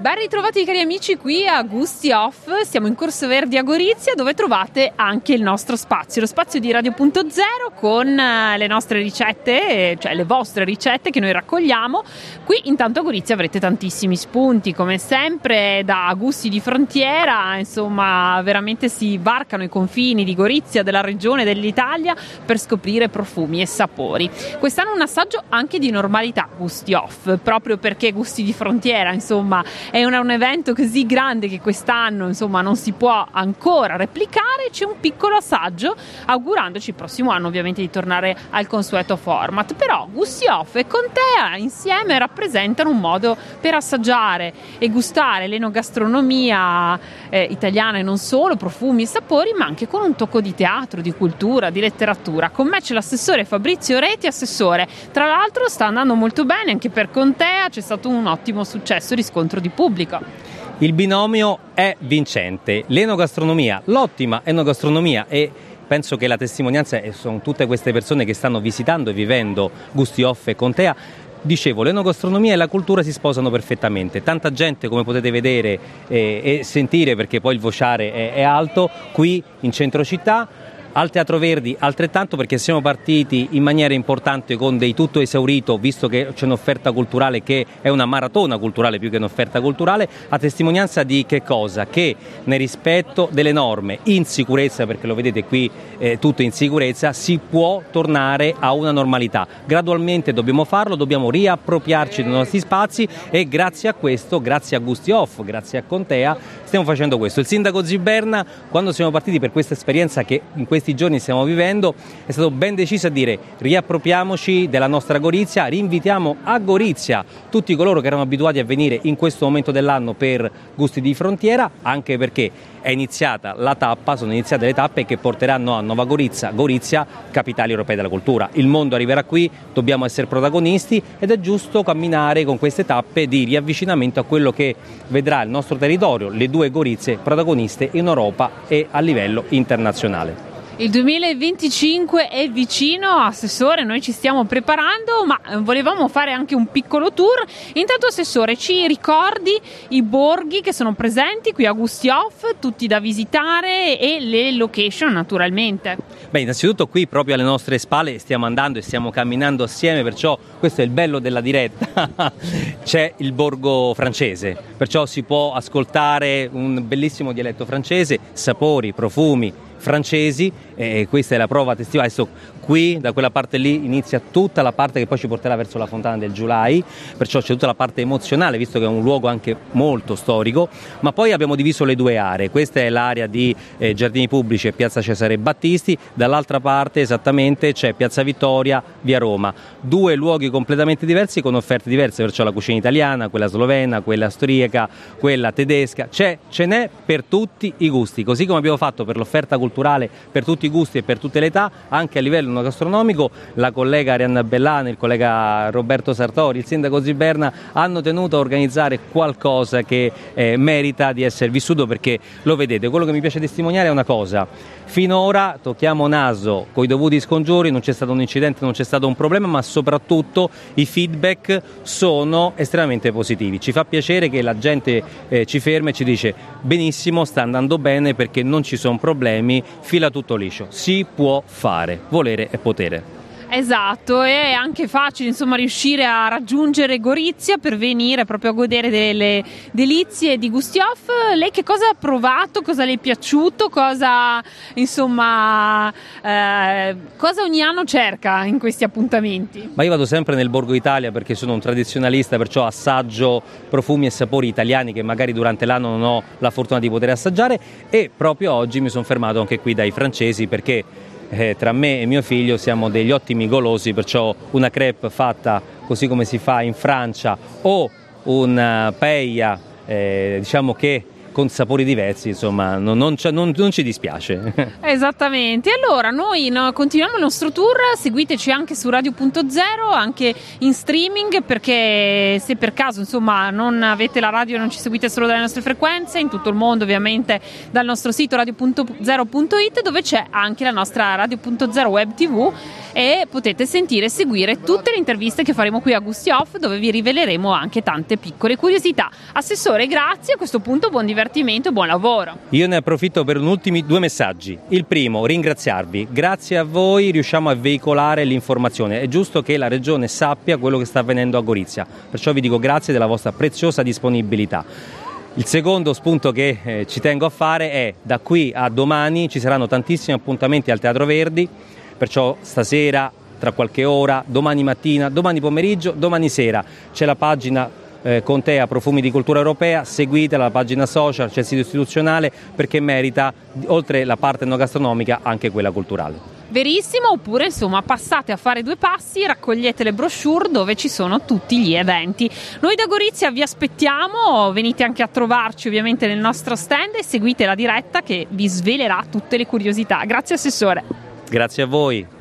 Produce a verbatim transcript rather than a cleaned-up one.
Ben ritrovati cari amici qui a GustiOff, siamo in Corso Verdi a Gorizia dove trovate anche il nostro spazio, lo spazio di Radio Punto Zero con le nostre ricette, cioè le vostre ricette che noi raccogliamo. Qui intanto a Gorizia avrete tantissimi spunti come sempre da gusti di frontiera, insomma veramente si varcano i confini di Gorizia, della regione, dell'Italia per scoprire profumi e sapori. Quest'anno un assaggio anche di normalità GustiOff, proprio perché gusti di frontiera insomma è un, un evento così grande che quest'anno insomma non si può ancora replicare. C'è un piccolo assaggio augurandoci il prossimo anno ovviamente di tornare al consueto format, però GustiOff e Contea insieme rappresentano un modo per assaggiare e gustare l'enogastronomia eh, italiana e non solo, profumi e sapori, ma anche con un tocco di teatro, di cultura, di letteratura. Con me c'è l'assessore Fabrizio Reti, assessore, tra l'altro sta andando molto bene anche per Contea, c'è stato un ottimo successo, riscontro di pubblico. Il binomio è vincente, l'enogastronomia, l'ottima enogastronomia, e penso che la testimonianza sono tutte queste persone che stanno visitando e vivendo GustiOff e Contea. Dicevo, l'enogastronomia e la cultura si sposano perfettamente, tanta gente come potete vedere e, e sentire, perché poi il vociare è, è alto, qui in centro città. Al Teatro Verdi altrettanto, perché siamo partiti in maniera importante con dei tutto esaurito, visto che c'è un'offerta culturale che è una maratona culturale più che un'offerta culturale, a testimonianza di che cosa? Che nel rispetto delle norme, in sicurezza, perché lo vedete qui eh, tutto in sicurezza, si può tornare a una normalità. Gradualmente dobbiamo farlo, dobbiamo riappropriarci dei nostri spazi e grazie a questo, grazie a GustiOff, grazie a Contea, stiamo facendo questo. Il sindaco Ziberna, quando siamo partiti per questa esperienza che in questo questi giorni stiamo vivendo, è stato ben deciso a dire riappropriamoci della nostra Gorizia, rinvitiamo a Gorizia tutti coloro che erano abituati a venire in questo momento dell'anno per gusti di frontiera, anche perché è iniziata la tappa, sono iniziate le tappe che porteranno a Nova Gorizia, Gorizia, capitale europea della cultura. Il mondo arriverà qui, dobbiamo essere protagonisti ed è giusto camminare con queste tappe di riavvicinamento a quello che vedrà il nostro territorio, le due Gorizie protagoniste in Europa e a livello internazionale. Il duemilaventicinque è vicino, assessore, noi ci stiamo preparando, ma volevamo fare anche un piccolo tour. Intanto assessore, ci ricordi i borghi che sono presenti qui a GustiOff, tutti da visitare e le location naturalmente? Beh, innanzitutto qui proprio alle nostre spalle stiamo andando e stiamo camminando assieme, perciò questo è il bello della diretta. C'è il borgo francese, perciò si può ascoltare un bellissimo dialetto francese, sapori, profumi francesi, e questa è la prova testiva. Adesso qui da quella parte lì inizia tutta la parte che poi ci porterà verso la Fontana del Giulay, perciò c'è tutta la parte emozionale visto che è un luogo anche molto storico, ma poi abbiamo diviso le due aree, questa è l'area di eh, Giardini Pubblici e Piazza Cesare Battisti, dall'altra parte esattamente c'è Piazza Vittoria, Via Roma, due luoghi completamente diversi con offerte diverse, perciò la cucina italiana, quella slovena, quella austriaca, quella tedesca, c'è, ce n'è per tutti i gusti, così come abbiamo fatto per l'offerta culturale per tutti i gusti e per tutte le età, anche a livello non gastronomico. La collega Arianna Bellani, il collega Roberto Sartori, il sindaco Ziberna hanno tenuto a organizzare qualcosa che eh, merita di essere vissuto, perché lo vedete, quello che mi piace testimoniare è una cosa: finora tocchiamo naso con i dovuti scongiuri, non c'è stato un incidente, non c'è stato un problema, ma soprattutto i feedback sono estremamente positivi, ci fa piacere che la gente eh, ci ferma e ci dice benissimo, sta andando bene perché non ci sono problemi, fila tutto liscio, si può fare, volere e potere. Esatto, è anche facile insomma riuscire a raggiungere Gorizia per venire proprio a godere delle delizie di GustiOff. Lei che cosa ha provato, cosa le è piaciuto, cosa insomma eh, cosa ogni anno cerca in questi appuntamenti? Ma io vado sempre nel Borgo Italia perché sono un tradizionalista, perciò assaggio profumi e sapori italiani che magari durante l'anno non ho la fortuna di poter assaggiare, e proprio oggi mi sono fermato anche qui dai francesi perché Eh, tra me e mio figlio siamo degli ottimi golosi, perciò una crepe fatta così come si fa in Francia o una paella eh, diciamo che con sapori diversi, insomma non, non, non, non ci dispiace. Esattamente, allora noi no, continuiamo il nostro tour, seguiteci anche su Radio Punto Zero, anche in streaming, perché se per caso insomma non avete la radio e non ci seguite solo dalle nostre frequenze, in tutto il mondo ovviamente dal nostro sito radio punto zero punto it, dove c'è anche la nostra Radio Punto Zero Web tivù e potete sentire e seguire tutte le interviste che faremo qui a GustiOff, dove vi riveleremo anche tante piccole curiosità. Assessore, grazie, a questo punto buon divertimento e buon lavoro. Io ne approfitto per gli ultimi due messaggi. Il primo, ringraziarvi, grazie a voi riusciamo a veicolare l'informazione, è giusto che la regione sappia quello che sta avvenendo a Gorizia, perciò vi dico grazie della vostra preziosa disponibilità. Il secondo spunto che eh, ci tengo a fare è: da qui a domani ci saranno tantissimi appuntamenti al Teatro Verdi, perciò stasera, tra qualche ora, domani mattina, domani pomeriggio, domani sera c'è la pagina eh, Contea Profumi di cultura europea, seguitela, la pagina social, c'è il sito istituzionale, perché merita, oltre la parte non gastronomica, anche quella culturale. Verissimo, oppure insomma passate a fare due passi, raccogliete le brochure dove ci sono tutti gli eventi. Noi da Gorizia vi aspettiamo, venite anche a trovarci ovviamente nel nostro stand e seguite la diretta che vi svelerà tutte le curiosità. Grazie assessore. Grazie a voi.